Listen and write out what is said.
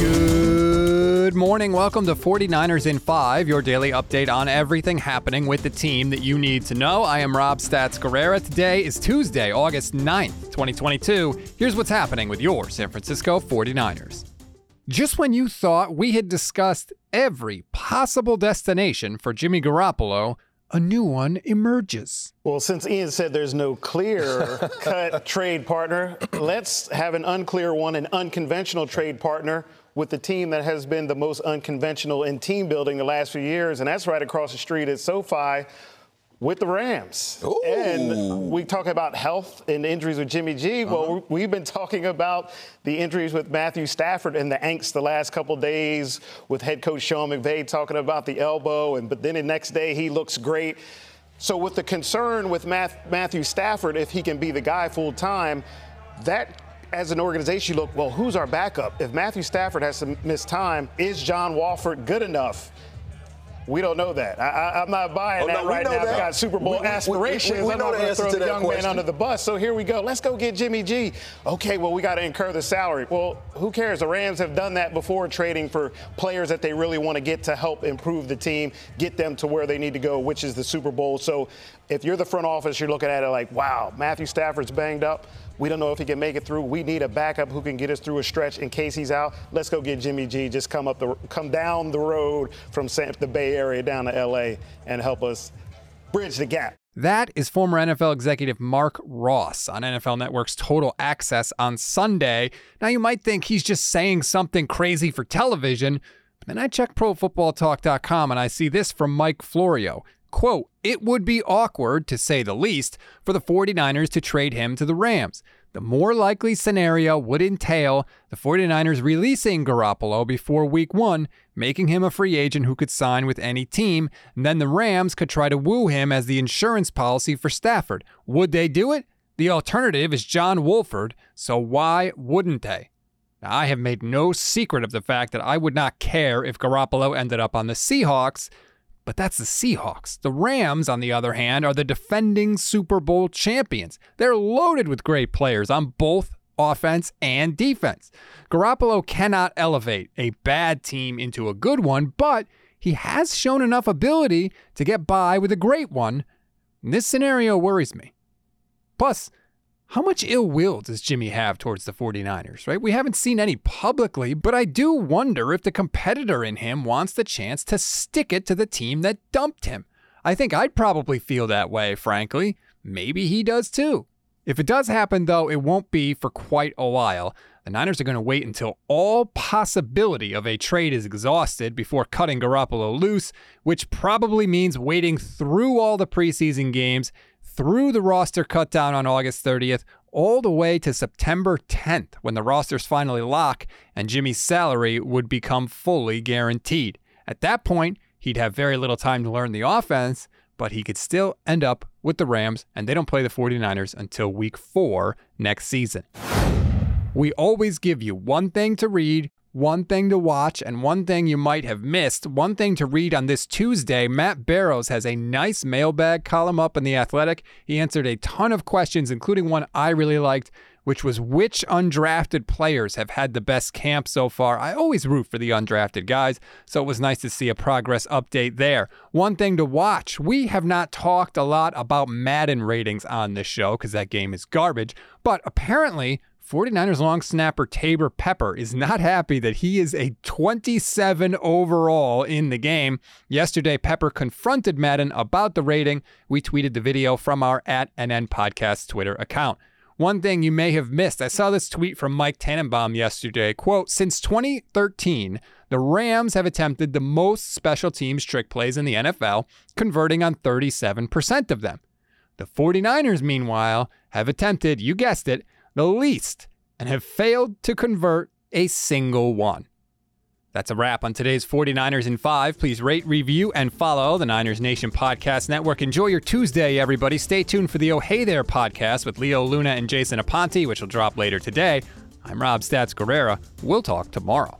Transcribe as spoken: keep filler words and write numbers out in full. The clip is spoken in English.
Good morning. Welcome to forty-niners in five, your daily update on everything happening with the team that you need to know. I am Rob Stats Guerrero. Today is Tuesday, August ninth, twenty twenty-two. Here's what's happening with your San Francisco forty-niners. Just when you thought we had discussed every possible destination for Jimmy Garoppolo, a new one emerges. Well, since Ian said there's no clear-cut trade partner, let's have an unclear one, an unconventional trade partner with the team that has been the most unconventional in team building the last few years, and that's right across the street at SoFi with the Rams. Ooh. And we talk about health and injuries with Jimmy G. Uh-huh. Well, we've been talking about the injuries with Matthew Stafford and the angst the last couple days with head coach Sean McVay talking about the elbow, and but then the next day he looks great. So with the concern with Math- Matthew Stafford, if he can be the guy full time, that as an organization you look, well, who's our backup? If Matthew Stafford has to miss time, is John Wolford good enough? We don't know that. I, I, I'm not buying oh, that no, right now. That. I've got Super Bowl we, aspirations. We, we, we, we know I'm not going to throw the young question. man under the bus. So here we go. Let's go get Jimmy G. Okay, well, we got to incur the salary. Well, who cares? The Rams have done that before, trading for players that they really want to get to help improve the team, get them to where they need to go, which is the Super Bowl. So if you're the front office, you're looking at it like, wow, Matthew Stafford's banged up. We don't know if he can make it through. We need a backup who can get us through a stretch in case he's out. Let's go get Jimmy G. Just come up the come down the road from the Bay Area down to L A and help us bridge the gap. That is former N F L executive Mark Ross on N F L Network's Total Access on Sunday. Now, you might think he's just saying something crazy for television, but then I check pro football talk dot com and I see this from Mike Florio. Quote, "It would be awkward, to say the least, for the forty-niners to trade him to the Rams. The more likely scenario would entail the forty-niners releasing Garoppolo before week one, making him a free agent who could sign with any team, and then the Rams could try to woo him as the insurance policy for Stafford. Would they do it? The alternative is John Wolford, so why wouldn't they?" Now, I have made no secret of the fact that I would not care if Garoppolo ended up on the Seahawks, but that's the Seahawks. The Rams, on the other hand, are the defending Super Bowl champions. They're loaded with great players on both offense and defense. Garoppolo cannot elevate a bad team into a good one, but he has shown enough ability to get by with a great one. And this scenario worries me. Plus, how much ill will does Jimmy have towards the forty-niners, right? We haven't seen any publicly, but I do wonder if the competitor in him wants the chance to stick it to the team that dumped him. I think I'd probably feel that way, frankly. Maybe he does too. If it does happen, though, it won't be for quite a while. The Niners are going to wait until all possibility of a trade is exhausted before cutting Garoppolo loose, which probably means waiting through all the preseason games, through the roster cut down on August thirtieth, all the way to September tenth, when the rosters finally lock and Jimmy's salary would become fully guaranteed. At that point, he'd have very little time to learn the offense, but he could still end up with the Rams, and they don't play the forty-niners until week four next season. We always give you one thing to read, one thing to watch, and one thing you might have missed. One thing to read on this Tuesday, Matt Barrows has a nice mailbag column up in The Athletic. He answered a ton of questions, including one I really liked, which was which undrafted players have had the best camp so far. I always root for the undrafted guys, so it was nice to see a progress update there. One thing to watch, we have not talked a lot about Madden ratings on this show because that game is garbage, but apparently forty-niners long snapper Tabor Pepper is not happy that he is a twenty-seven overall in the game. Yesterday, Pepper confronted Madden about the rating. We tweeted the video from our at N N Podcast Twitter account. One thing you may have missed, I saw this tweet from Mike Tannenbaum yesterday. Quote, "Since twenty thirteen, the Rams have attempted the most special teams trick plays in the N F L, converting on thirty-seven percent of them. The forty-niners, meanwhile, have attempted, you guessed it, the least, and have failed to convert a single one." That's a wrap on today's forty-niners in five. Please rate, review, and follow the Niners Nation Podcast Network. Enjoy your Tuesday, everybody. Stay tuned for the Oh Hey There podcast with Leo Luna and Jason Aponte, which will drop later today. I'm Rob Stats Guerrero. We'll talk tomorrow.